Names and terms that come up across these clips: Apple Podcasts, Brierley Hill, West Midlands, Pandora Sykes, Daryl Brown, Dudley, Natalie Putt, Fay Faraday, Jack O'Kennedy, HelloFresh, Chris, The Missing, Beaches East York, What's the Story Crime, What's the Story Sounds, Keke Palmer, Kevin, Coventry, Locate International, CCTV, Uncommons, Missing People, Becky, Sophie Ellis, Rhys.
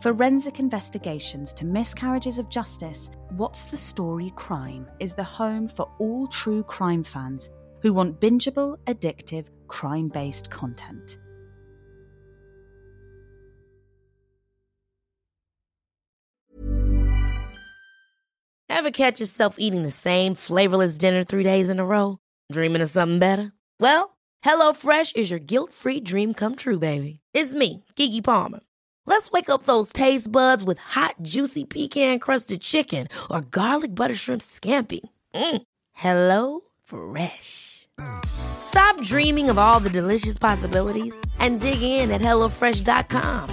forensic investigations to miscarriages of justice, What's the Story Crime is the home for all true crime fans who want bingeable, addictive, crime-based content. Ever catch yourself eating the same flavourless dinner 3 days in a row? Dreaming of something better? Well, HelloFresh is your guilt-free dream come true, baby. It's me, Keke Palmer. Let's wake up those taste buds with hot, juicy pecan-crusted chicken or garlic butter shrimp scampi. HelloFresh. Stop dreaming of all the delicious possibilities and dig in at HelloFresh.com.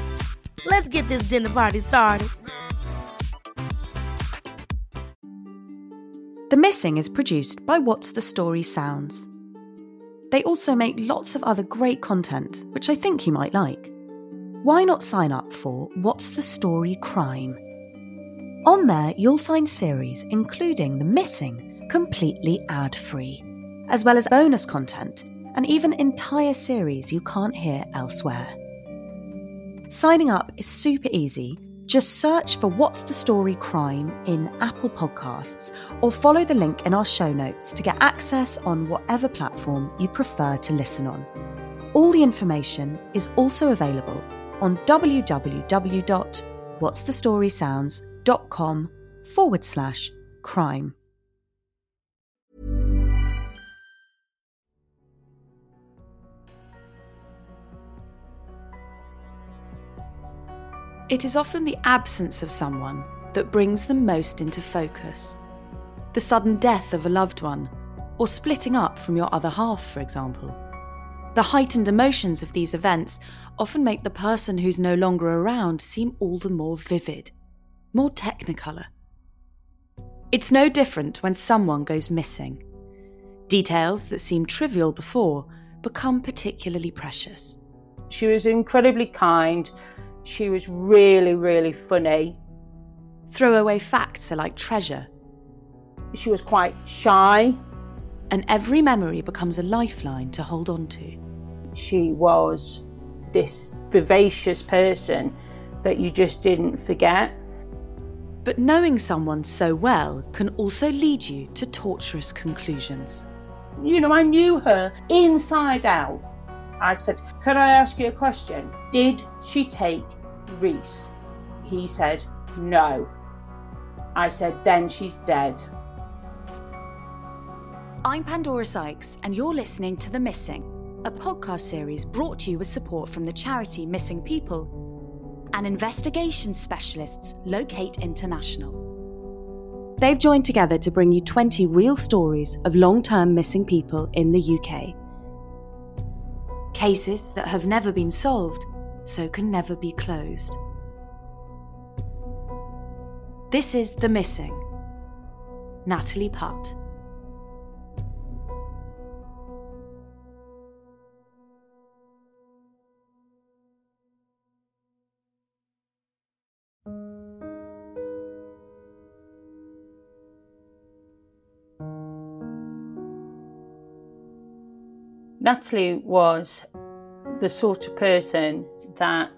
Let's get this dinner party started. The Missing is produced by What's the Story Sounds. They also make lots of other great content, which I think you might like. Why not sign up for What's the Story Crime? On there, you'll find series including The Missing completely ad-free, as well as bonus content and even entire series you can't hear elsewhere. Signing up is super easy. Just search for What's the Story Crime in Apple Podcasts or follow the link in our show notes to get access on whatever platform you prefer to listen on. All the information is also available on www.whatsthestorysounds.com/crime. It is often the absence of someone that brings them most into focus. The sudden death of a loved one, or splitting up from your other half, for example. The heightened emotions of these events often make the person who's no longer around seem all the more vivid, more technicolor. It's no different when someone goes missing. Details that seemed trivial before become particularly precious. She was incredibly kind. She was really, really funny. Throwaway facts are like treasure. She was quite shy. And every memory becomes a lifeline to hold on to. She was this vivacious person that you just didn't forget. But knowing someone so well can also lead you to torturous conclusions. You know, I knew her inside out. I said, "Can I ask you a question? Did she take Rhys?" He said, "No." I said, "Then she's dead." I'm Pandora Sykes, and you're listening to The Missing, a podcast series brought to you with support from the charity Missing People and investigation specialists Locate International. They've joined together to bring you 20 real stories of long-term missing people in the UK. Cases that have never been solved, so can never be closed. This is The Missing. Natalie Putt. Natalie was the sort of person that,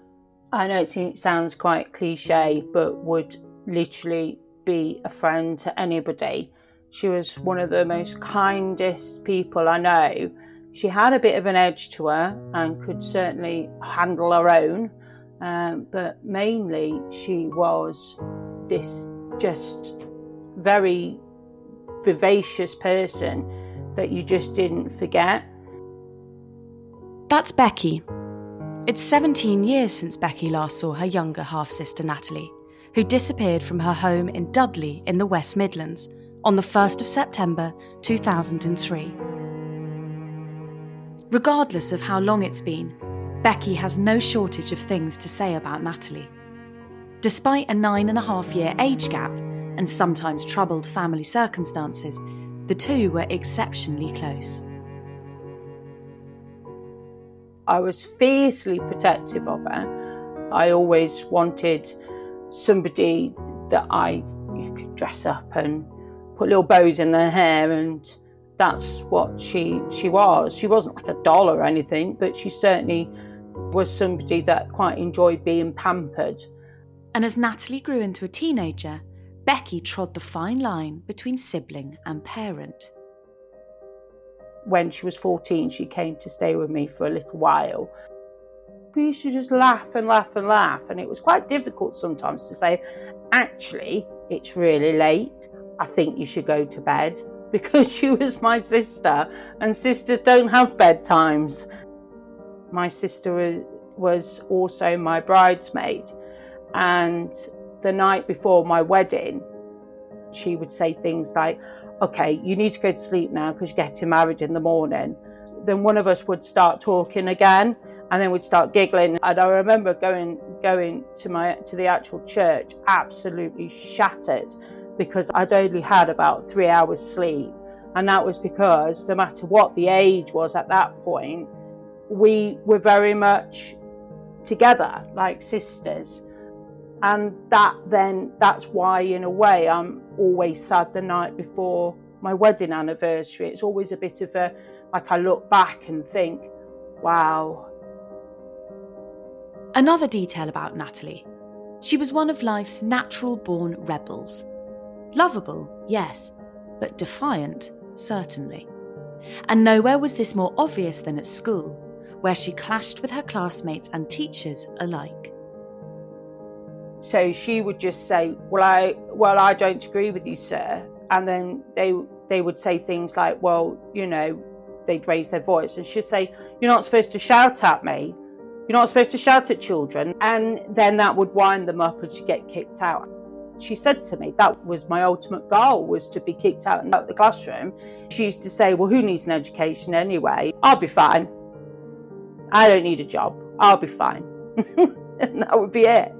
I know it sounds quite cliche, but would literally be a friend to anybody. She was one of the most kindest people I know. She had a bit of an edge to her and could certainly handle her own, but mainly she was this just very vivacious person that you just didn't forget. That's Becky. It's 17 years since Becky last saw her younger half-sister Natalie, who disappeared from her home in Dudley in the West Midlands on the 1st of September 2003. Regardless of how long it's been, Becky has no shortage of things to say about Natalie. Despite a 9.5-year age gap and sometimes troubled family circumstances, The two were exceptionally close. I was fiercely protective of her. I always wanted somebody that I could dress up and put little bows in their hair, and that's what she was. She wasn't like a doll or anything, but she certainly was somebody that quite enjoyed being pampered. And as Natalie grew into a teenager, Becky trod the fine line between sibling and parent. When she was 14, she came to stay with me for a little while. We used to just laugh and laugh and laugh, and it was quite difficult sometimes to say, actually, it's really late, I think you should go to bed, because she was my sister, and sisters don't have bedtimes. My sister was also my bridesmaid, and the night before my wedding, she would say things like, okay, you need to go to sleep now because you're getting married in the morning. Then one of us would start talking again, and then we'd start giggling. And I remember going to the actual church absolutely shattered, because I'd only had about 3 hours sleep. And that was because no matter what the age was at that point, we were very much together like sisters. And that's why, in a way, I'm always sad the night before my wedding anniversary. It's always a bit of a, like, I look back and think, wow. Another detail about Natalie. She was one of life's natural-born rebels. Lovable, yes, but defiant, certainly. And nowhere was this more obvious than at school, where she clashed with her classmates and teachers alike. So she would just say, well, I don't agree with you, sir. And then they would say things like, well, you know, they'd raise their voice. And she'd say, you're not supposed to shout at me. You're not supposed to shout at children. And then that would wind them up and she'd get kicked out. She said to me, that was my ultimate goal, was to be kicked out of the classroom. She used to say, well, who needs an education anyway? I'll be fine. I don't need a job. I'll be fine. And that would be it.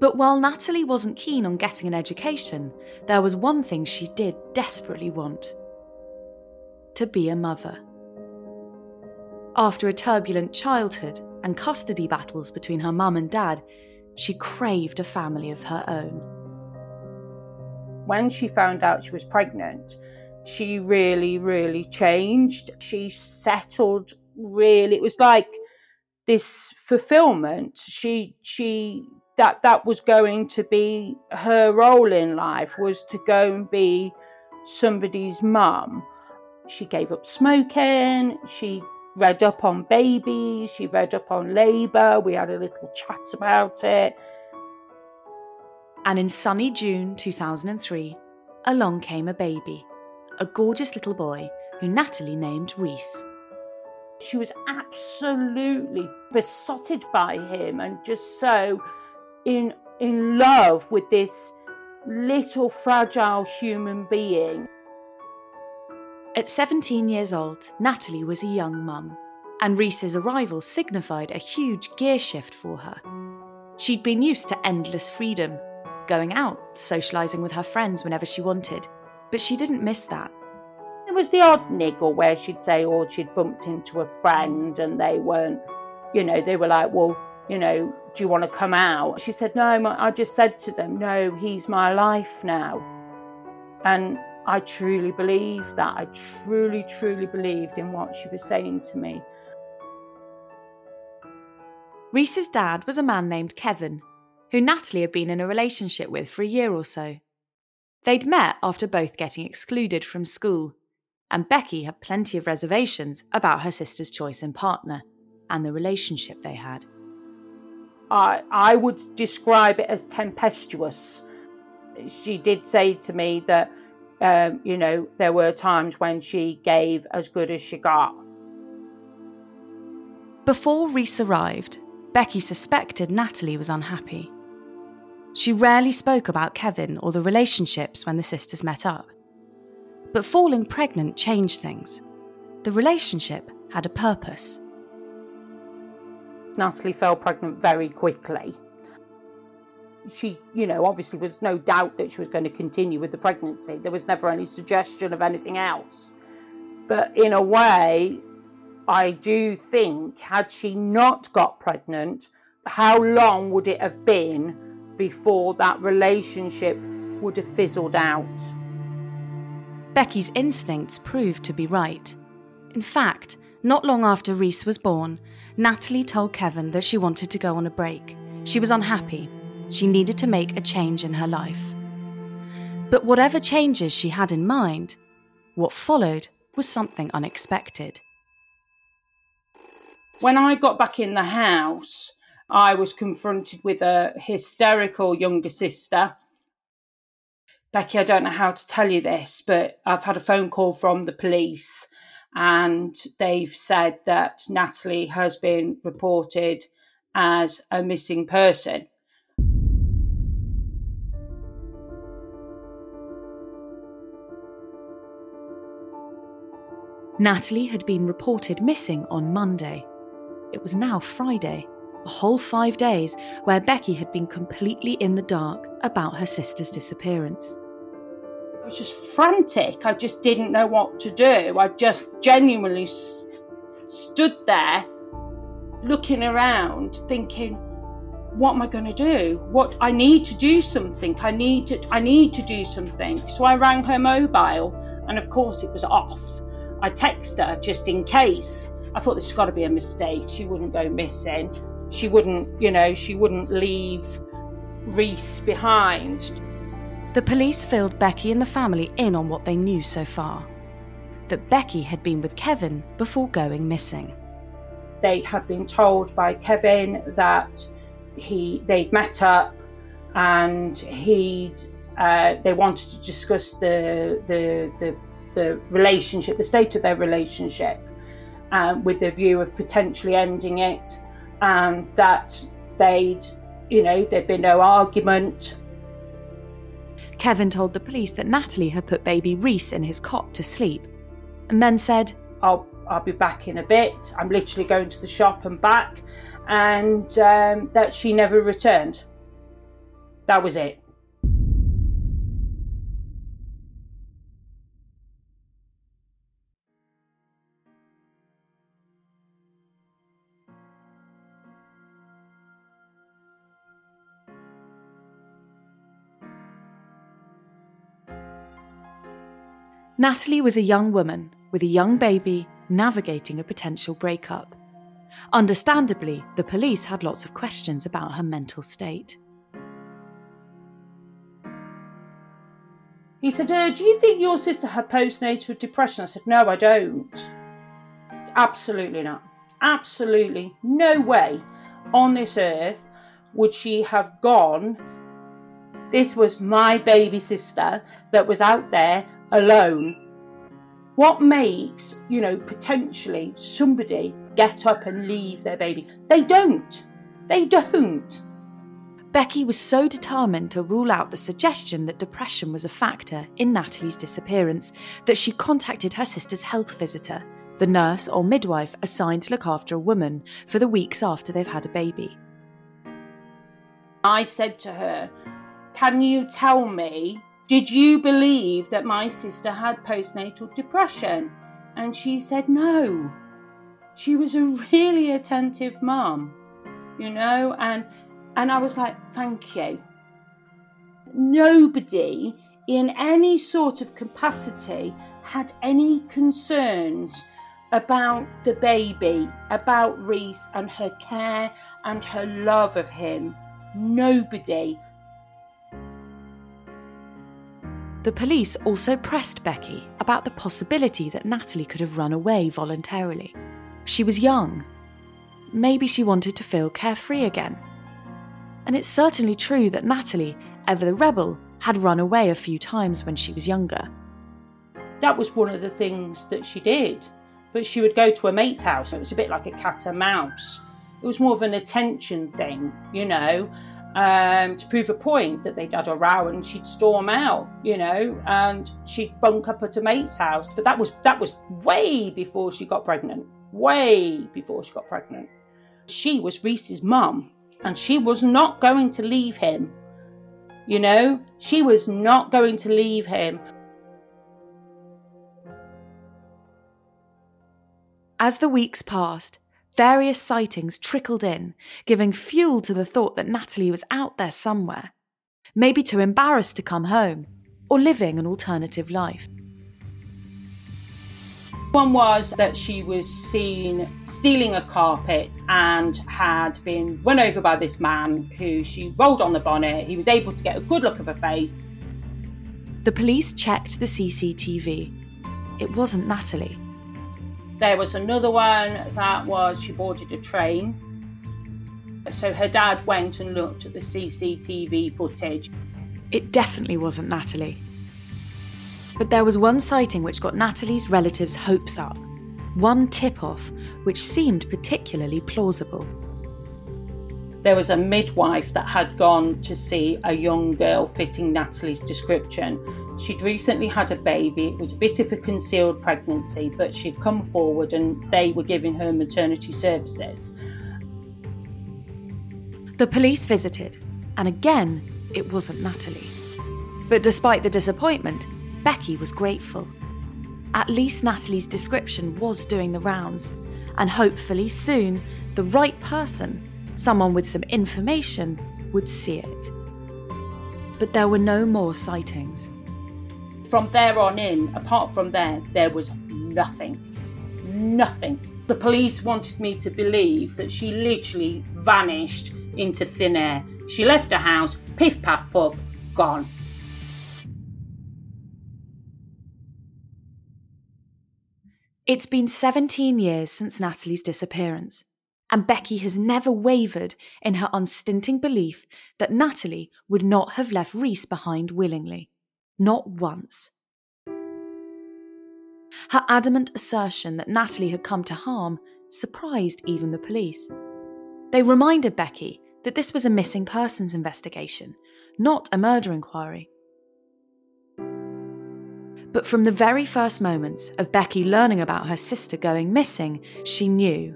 But while Natalie wasn't keen on getting an education, there was one thing she did desperately want. To be a mother. After a turbulent childhood and custody battles between her mum and dad, she craved a family of her own. When she found out she was pregnant, she really, really changed. She settled really. It was like this fulfillment. That was going to be her role in life, was to go and be somebody's mum. She gave up smoking, she read up on babies, she read up on labour, we had a little chat about it. And in sunny June 2003, along came a baby, a gorgeous little boy who Natalie named Rhys. She was absolutely besotted by him and just so in love with this little fragile human being. At 17 years old, Natalie was a young mum, and Rhys's arrival signified a huge gear shift for her. She'd been used to endless freedom, going out, socialising with her friends whenever she wanted, but she didn't miss that. There was the odd niggle where she'd say, or she'd bumped into a friend and they weren't, you know, they were like, well, you know, do you want to come out? She said, no, I just said to them, no, he's my life now. And I truly believed that. I truly, truly believed in what she was saying to me. Rhys's dad was a man named Kevin, who Natalie had been in a relationship with for a year or so. They'd met after both getting excluded from school, and Becky had plenty of reservations about her sister's choice in partner and the relationship they had. I would describe it as tempestuous. She did say to me that, you know, there were times when she gave as good as she got. Before Rhys arrived, Becky suspected Natalie was unhappy. She rarely spoke about Kevin or the relationships when the sisters met up. But falling pregnant changed things. The relationship had a purpose. Natalie fell pregnant very quickly. she, you know, obviously was no doubt that she was going to continue with the pregnancy. There was never any suggestion of anything else. But in a way, I do think, had she not got pregnant, how long would it have been before that relationship would have fizzled out? Becky's instincts proved to be right. In fact, not long after Rhys was born, Natalie told Kevin that she wanted to go on a break. She was unhappy. She needed to make a change in her life. But whatever changes she had in mind, what followed was something unexpected. When I got back in the house, I was confronted with a hysterical younger sister. Becky, I don't know how to tell you this, but I've had a phone call from the police and they've said that Natalie has been reported as a missing person. Natalie had been reported missing on Monday. It was now Friday, a whole 5 days where Becky had been completely in the dark about her sister's disappearance. I was just frantic. I just didn't know what to do. I just genuinely stood there looking around thinking, what am I going to do? What? I need to do something. I need to do something. So I rang her mobile and of course it was off. I texted her just in case. I thought this has got to be a mistake. She wouldn't go missing. She wouldn't, you know, she wouldn't leave Rhys behind. The police filled Becky and the family in on what they knew so far. That Becky had been with Kevin before going missing. They had been told by Kevin that they'd met up and they wanted to discuss the relationship, the state of their relationship, with the view of potentially ending it, and that there'd been no argument. Kevin told the police that Natalie had put baby Rhys in his cot to sleep and then said, I'll be back in a bit. I'm literally going to the shop and back, and that she never returned. That was it. Natalie was a young woman with a young baby navigating a potential breakup. Understandably, the police had lots of questions about her mental state. He said, do you think your sister had postnatal depression? I said, no, I don't. Absolutely not. Absolutely no way on this earth would she have gone. This was my baby sister that was out there alone. What makes, potentially somebody get up and leave their baby? They don't. Becky was so determined to rule out the suggestion that depression was a factor in Natalie's disappearance that she contacted her sister's health visitor, the nurse or midwife assigned to look after a woman for the weeks after they've had a baby. I said to her, can you tell me, did you believe that my sister had postnatal depression? And she said no. She was a really attentive mum, and I was like, thank you. Nobody in any sort of capacity had any concerns about the baby, about Rhys and her care and her love of him. Nobody. The police also pressed Becky about the possibility that Natalie could have run away voluntarily. She was young. Maybe she wanted to feel carefree again. And it's certainly true that Natalie, ever the rebel, had run away a few times when she was younger. That was one of the things that she did. But she would go to a mate's house. It was a bit like a cat and mouse. It was more of an attention thing, to prove a point that they'd had a row and she'd storm out, and she'd bunk up at a mate's house. But that was way before she got pregnant. She was Rhys's mum and she was not going to leave him. You know, she was not going to leave him. As the weeks passed, various sightings trickled in, giving fuel to the thought that Natalie was out there somewhere, maybe too embarrassed to come home, or living an alternative life. One was that she was seen stealing a carpet and had been run over by this man who she rolled on the bonnet. He was able to get a good look of her face. The police checked the CCTV. It wasn't Natalie. There was another one that was she boarded a train. So her dad went and looked at the CCTV footage. It definitely wasn't Natalie. But there was one sighting which got Natalie's relatives' hopes up, one tip-off which seemed particularly plausible. There was a midwife that had gone to see a young girl fitting Natalie's description. She'd recently had a baby. It was a bit of a concealed pregnancy, but she'd come forward and they were giving her maternity services. The police visited, and again, it wasn't Natalie. But despite the disappointment, Becky was grateful. At least Natalie's description was doing the rounds, and hopefully soon, the right person, someone with some information, would see it. But there were no more sightings. From there on in, apart from there was nothing. Nothing. The police wanted me to believe that she literally vanished into thin air. She left her house, piff, paff, puff, gone. It's been 17 years since Natalie's disappearance, and Becky has never wavered in her unstinting belief that Natalie would not have left Rhys behind willingly. Not once. Her adamant assertion that Natalie had come to harm surprised even the police. They reminded Becky that this was a missing persons investigation, not a murder inquiry. But from the very first moments of Becky learning about her sister going missing, she knew.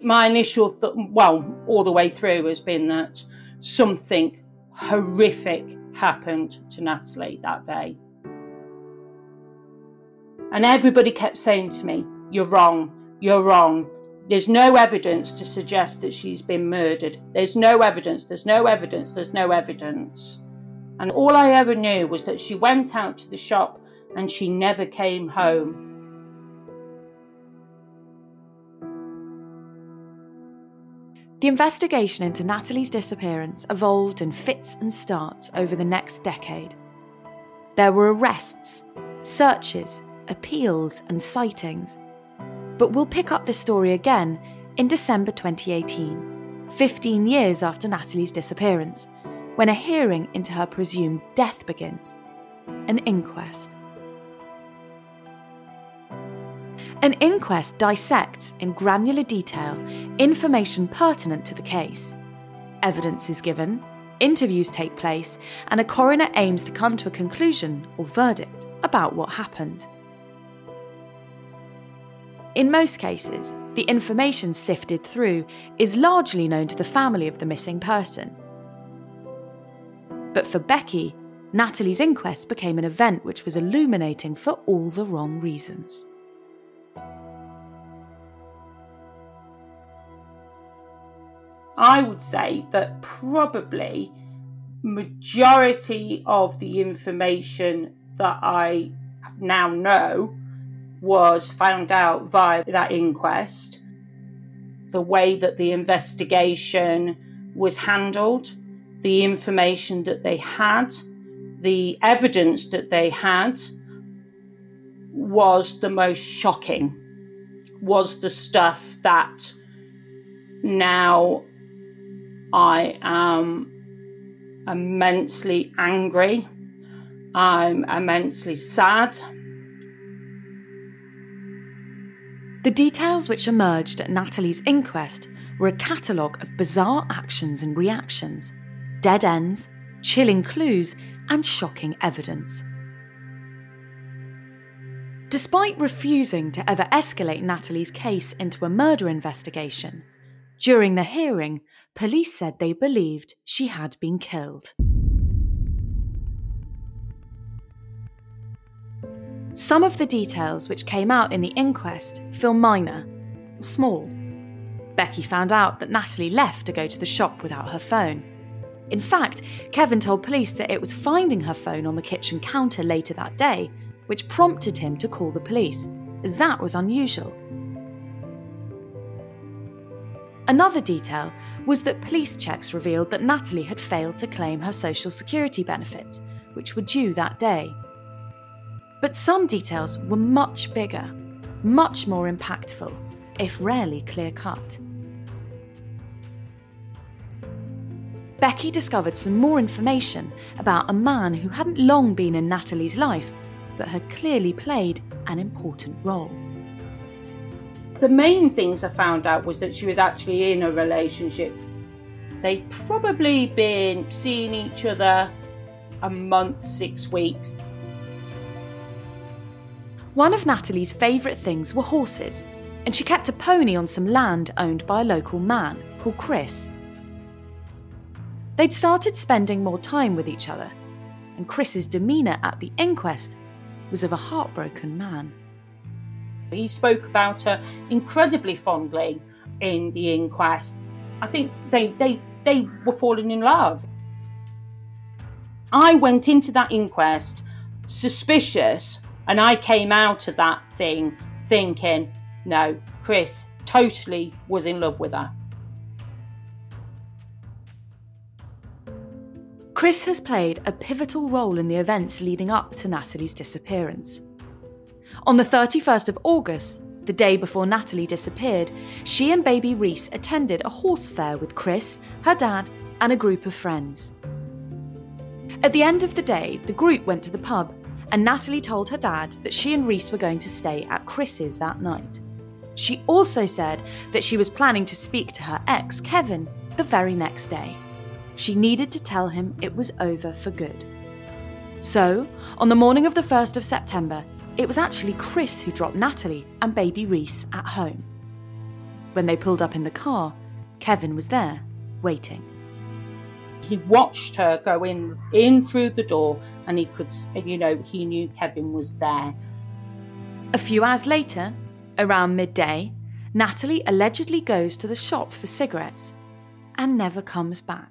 My initial all the way through has been that something horrific happened to Natalie that day. And everybody kept saying to me, you're wrong. There's no evidence to suggest that she's been murdered. There's no evidence. And all I ever knew was that she went out to the shop and she never came home. The investigation into Natalie's disappearance evolved in fits and starts over the next decade. There were arrests, searches, appeals and sightings. But we'll pick up this story again in December 2018, 15 years after Natalie's disappearance, when a hearing into her presumed death begins, an inquest. An inquest dissects in granular detail information pertinent to the case. Evidence is given, interviews take place, and a coroner aims to come to a conclusion or verdict about what happened. In most cases, the information sifted through is largely known to the family of the missing person. But for Becky, Natalie's inquest became an event which was illuminating for all the wrong reasons. I would say that probably majority of the information that I now know was found out via that inquest. The way that the investigation was handled, the information that they had, the evidence that they had was the most shocking, was the stuff that now I am immensely angry, I'm immensely sad. The details which emerged at Natalie's inquest were a catalogue of bizarre actions and reactions. Dead ends, chilling clues, and shocking evidence. Despite refusing to ever escalate Natalie's case into a murder investigation, During the hearing, police said they believed she had been killed. Some of the details which came out in the inquest feel minor, small. Becky found out that Natalie left to go to the shop without her phone. In fact, Kevin told police that it was finding her phone on the kitchen counter later that day, which prompted him to call the police, as that was unusual. Another detail was that police checks revealed that Natalie had failed to claim her social security benefits, which were due that day. But some details were much bigger, much more impactful, if rarely clear-cut. Becky discovered some more information about a man who hadn't long been in Natalie's life, but had clearly played an important role. The main things I found out was that she was actually in a relationship. They'd probably been seeing each other a month, 6 weeks. One of Natalie's favourite things were horses, and she kept a pony on some land owned by a local man called Chris. They'd started spending more time with each other, and Chris's demeanour at the inquest was of a heartbroken man. He spoke about her incredibly fondly in the inquest. I think they were falling in love. I went into that inquest suspicious, and I came out of that thing thinking, no, Chris totally was in love with her. Chris has played a pivotal role in the events leading up to Natalie's disappearance. On the 31st of August, the day before Natalie disappeared, she and baby Rhys attended a horse fair with Chris, her dad, and a group of friends. At the end of the day, the group went to the pub, and Natalie told her dad that she and Rhys were going to stay at Chris's that night. She also said that she was planning to speak to her ex, Kevin, the very next day. She needed to tell him it was over for good. So, on the morning of the 1st of September, it was actually Chris who dropped Natalie and baby Rhys at home. When they pulled up in the car, Kevin was there, waiting. He watched her go in through the door, and he could, he knew Kevin was there. A few hours later, around midday, Natalie allegedly goes to the shop for cigarettes and never comes back.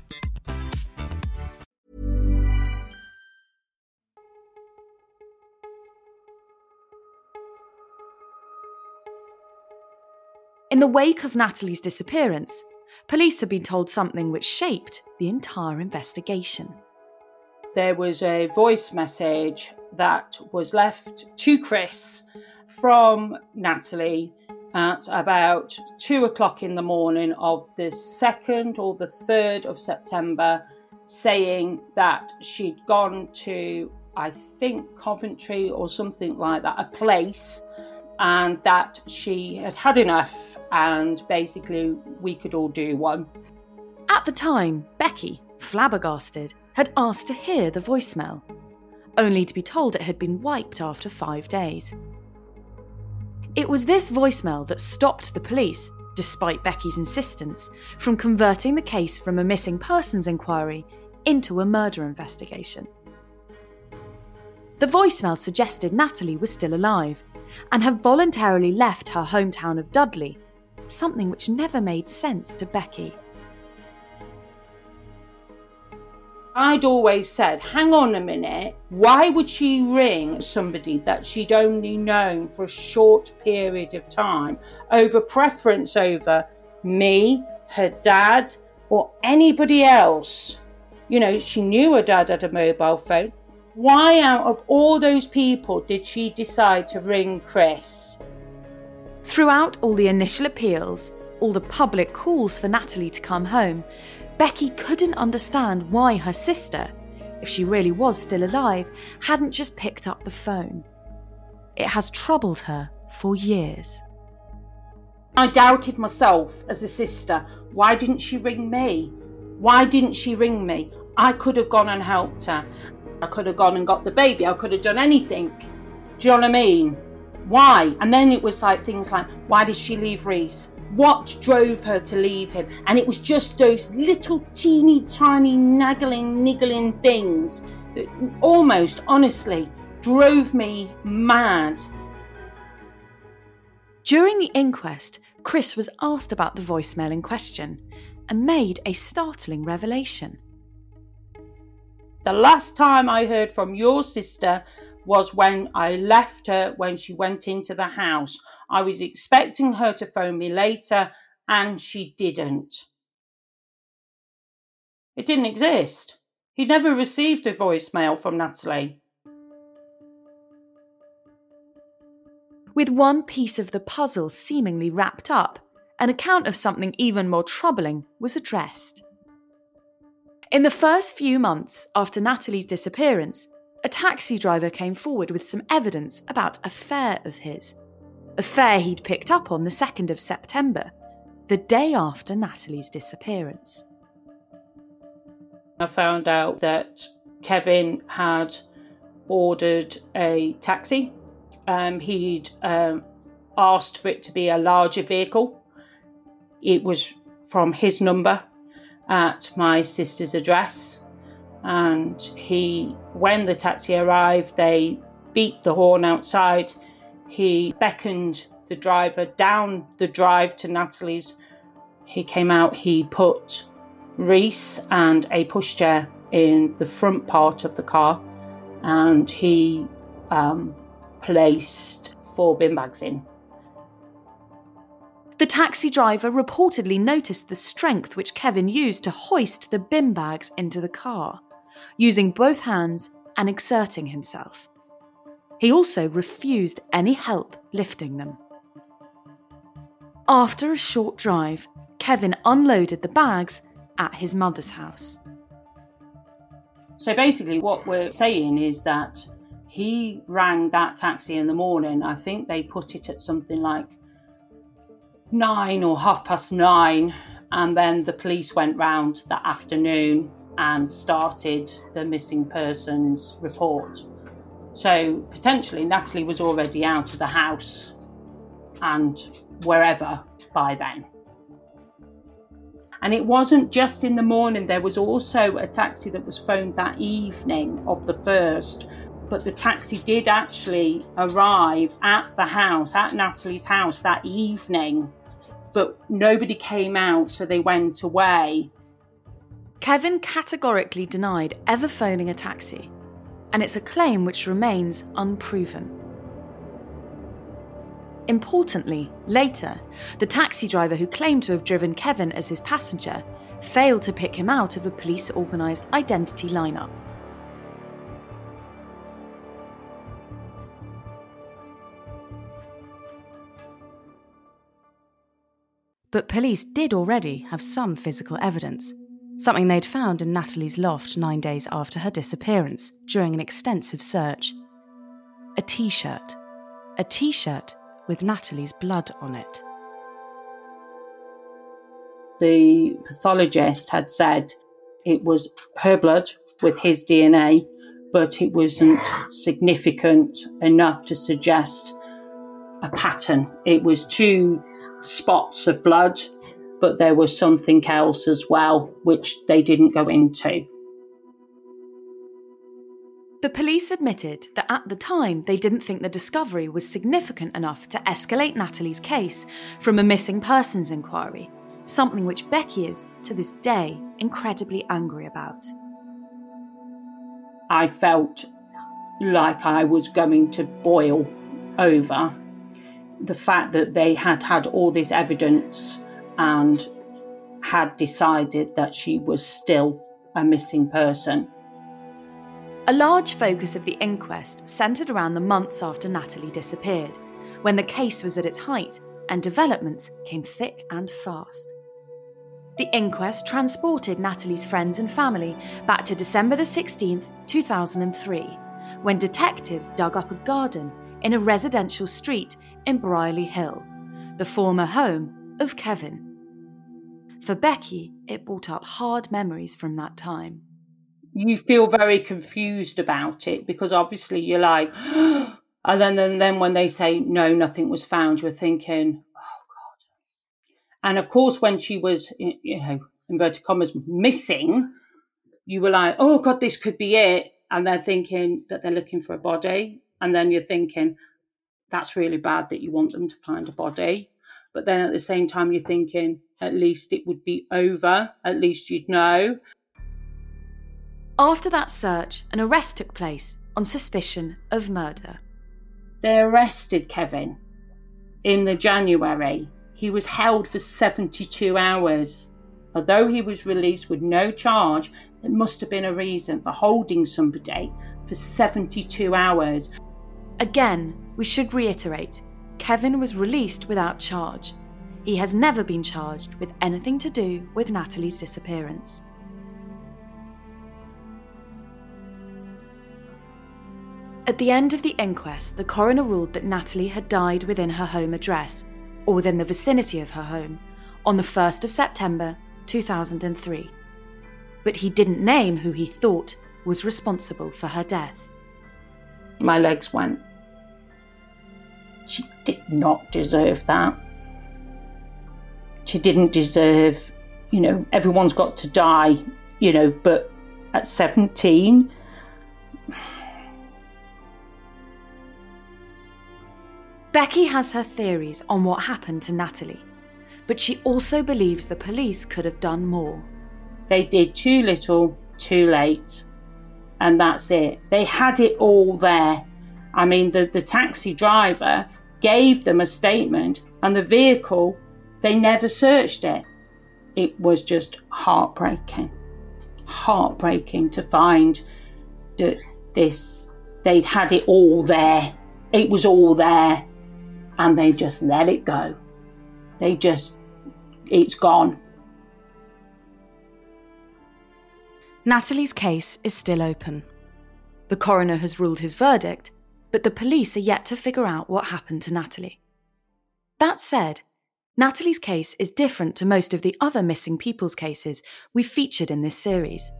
In the wake of Natalie's disappearance, police had been told something which shaped the entire investigation. There was a voice message that was left to Chris from Natalie at about 2 o'clock in the morning of the 2nd or the 3rd of September, saying that she'd gone to, I think, Coventry or something like that, a place, and that she had had enough, and basically we could all do one. At the time, Becky, flabbergasted, had asked to hear the voicemail, only to be told it had been wiped after 5 days. It was this voicemail that stopped the police, despite Becky's insistence, from converting the case from a missing persons inquiry into a murder investigation. The voicemail suggested Natalie was still alive, and had voluntarily left her hometown of Dudley, something which never made sense to Becky. I'd always said, hang on a minute, why would she ring somebody that she'd only known for a short period of time over preference over me, her dad, or anybody else? She knew her dad had a mobile phone. Why out of all those people did she decide to ring Chris? Throughout all the initial appeals, all the public calls for Natalie to come home, Becky couldn't understand why her sister, if she really was still alive, hadn't just picked up the phone. It has troubled her for years. I doubted myself as a sister. Why didn't she ring me? Why didn't she ring me? I could have gone and helped her. I could have gone and got the baby. I could have done anything. Do you know what I mean? Why? And then it was like things like, why did she leave Rhys? What drove her to leave him? And it was just those little teeny tiny niggling things that almost honestly drove me mad. During the inquest, Chris was asked about the voicemail in question and made a startling revelation. The last time I heard from your sister was when I left her when she went into the house. I was expecting her to phone me later and she didn't. It didn't exist. He never received a voicemail from Natalie. With one piece of the puzzle seemingly wrapped up, an account of something even more troubling was addressed. In the first few months after Natalie's disappearance, a taxi driver came forward with some evidence about a fare of his. A fare he'd picked up on the 2nd of September, the day after Natalie's disappearance. I found out that Kevin had ordered a taxi. He'd asked for it to be a larger vehicle. It was from his number at my sister's address. And when the taxi arrived, they beat the horn outside. He beckoned the driver down the drive to Natalie's. He came out, he put Rhys and a pushchair in the front part of the car, and he placed 4 bin bags in. The taxi driver reportedly noticed the strength which Kevin used to hoist the bin bags into the car, using both hands and exerting himself. He also refused any help lifting them. After a short drive, Kevin unloaded the bags at his mother's house. So basically what we're saying is that he rang that taxi in the morning. I think they put it at something like 9 or 9:30, and then the police went round that afternoon and started the missing persons report. So potentially Natalie was already out of the house and wherever by then. And it wasn't just in the morning, there was also a taxi that was phoned that evening of the 1st, but the taxi did actually arrive at the house, at Natalie's house that evening, but nobody came out, so they went away. Kevin categorically denied ever phoning a taxi, and it's a claim which remains unproven. Importantly, later, the taxi driver who claimed to have driven Kevin as his passenger failed to pick him out of a police-organised identity lineup. But police did already have some physical evidence, something they'd found in Natalie's loft 9 days after her disappearance during an extensive search. A T-shirt with Natalie's blood on it. The pathologist had said it was her blood with his DNA, but it wasn't significant enough to suggest a pattern. It was too spots of blood, but there was something else as well, which they didn't go into. The police admitted that at the time they didn't think the discovery was significant enough to escalate Natalie's case from a missing persons inquiry, something which Becky is, to this day, incredibly angry about. I felt like I was going to boil over. The fact that they had had all this evidence and had decided that she was still a missing person. A large focus of the inquest centred around the months after Natalie disappeared, when the case was at its height and developments came thick and fast. The inquest transported Natalie's friends and family back to December the 16th, 2003, when detectives dug up a garden in a residential street in Brierley Hill, the former home of Kevin. For Becky, it brought up hard memories from that time. You feel very confused about it because obviously you're like, and then when they say, no, nothing was found, you're thinking, oh God. And of course, when she was, inverted commas, missing, you were like, oh God, this could be it. And they're thinking that they're looking for a body. And then you're thinking, that's really bad that you want them to find a body. But then at the same time, you're thinking, at least it would be over. At least you'd know. After that search, an arrest took place on suspicion of murder. They arrested Kevin in January. He was held for 72 hours. Although he was released with no charge, there must have been a reason for holding somebody for 72 hours. Again, we should reiterate, Kevin was released without charge. He has never been charged with anything to do with Natalie's disappearance. At the end of the inquest, the coroner ruled that Natalie had died within her home address, or within the vicinity of her home, on the 1st of September 2003. But he didn't name who he thought was responsible for her death. My legs went. She did not deserve that. She didn't deserve, everyone's got to die, but at 17... Becky has her theories on what happened to Natalie, but she also believes the police could have done more. They did too little, too late, and that's it. They had it all there. I mean, the taxi driver gave them a statement, and the vehicle, they never searched it. It was just heartbreaking. Heartbreaking to find that they'd had it all there. It was all there. And they just let it go. It's gone. Natalie's case is still open. The coroner has ruled his verdict, but the police are yet to figure out what happened to Natalie. That said, Natalie's case is different to most of the other missing people's cases we've featured in this series.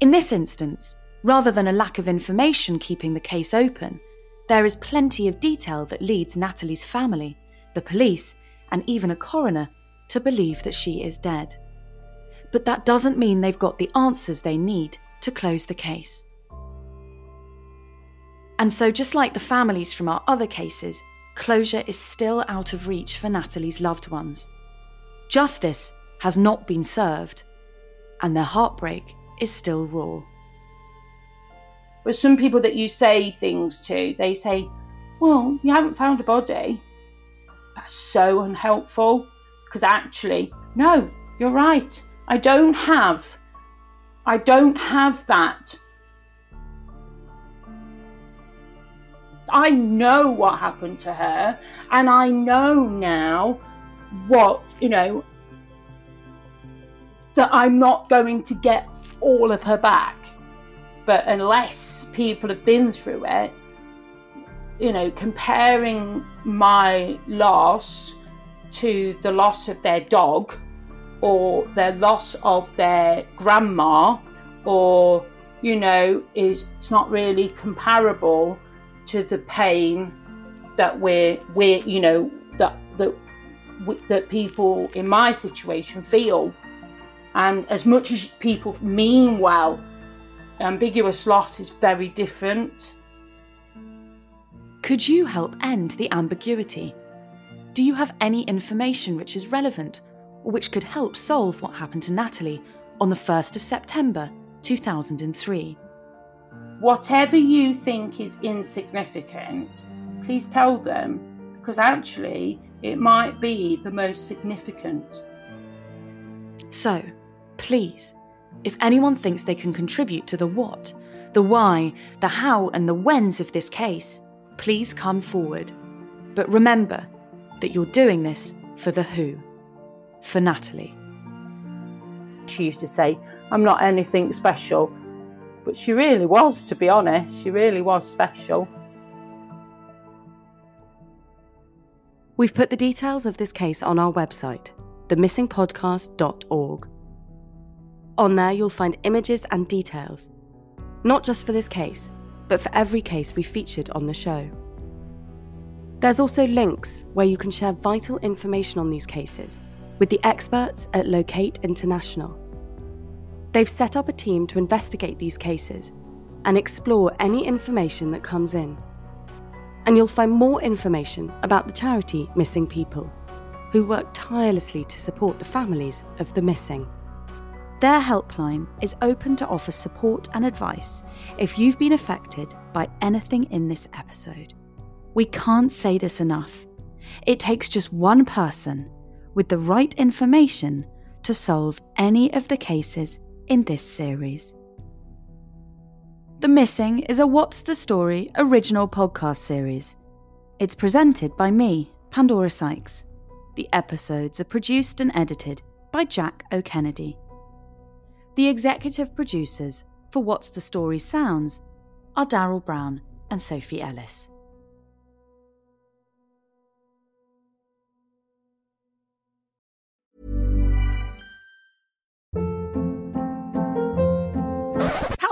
In this instance, rather than a lack of information keeping the case open, there is plenty of detail that leads Natalie's family, the police, and even a coroner to believe that she is dead. But that doesn't mean they've got the answers they need to close the case. And so, just like the families from our other cases, closure is still out of reach for Natalie's loved ones. Justice has not been served, and their heartbreak is still raw. With some people that you say things to, they say, well, you haven't found a body. That's so unhelpful, because actually, no, you're right. I don't have that. I know what happened to her, and I know now what, that I'm not going to get all of her back. But unless people have been through it, comparing my loss to the loss of their dog or their loss of their grandma or, it's not really comparable to the pain that that people in my situation feel. And as much as people mean well, ambiguous loss is very different. Could you help end the ambiguity? Do you have any information which is relevant or which could help solve what happened to Natalie on the 1st of September 2003? Whatever you think is insignificant, please tell them, because actually it might be the most significant. So, please, if anyone thinks they can contribute to the what, the why, the how and the whens of this case, please come forward. But remember, that you're doing this for the who, for Natalie. She used to say, I'm not anything special, but she really was, to be honest, she really was special. We've put the details of this case on our website, themissingpodcast.org. On there you'll find images and details, not just for this case, but for every case we featured on the show. There's also links where you can share vital information on these cases with the experts at Locate International. They've set up a team to investigate these cases and explore any information that comes in. And you'll find more information about the charity Missing People, who work tirelessly to support the families of the missing. Their helpline is open to offer support and advice if you've been affected by anything in this episode. We can't say this enough. It takes just one person with the right information to solve any of the cases in this series. The Missing is a What's the Story original podcast series. It's presented by me, Pandora Sykes. The episodes are produced and edited by Jack O'Kennedy. The executive producers for What's the Story Sounds are Daryl Brown and Sophie Ellis.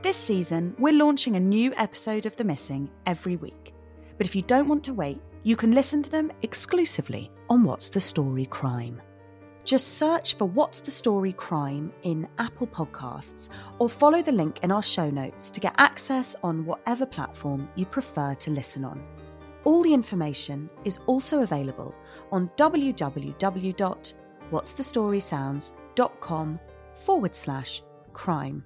This season, we're launching a new episode of The Missing every week. But if you don't want to wait, you can listen to them exclusively on What's the Story Crime. Just search for What's the Story Crime in Apple Podcasts or follow the link in our show notes to get access on whatever platform you prefer to listen on. All the information is also available on www.whatsthestorysounds.com/crime.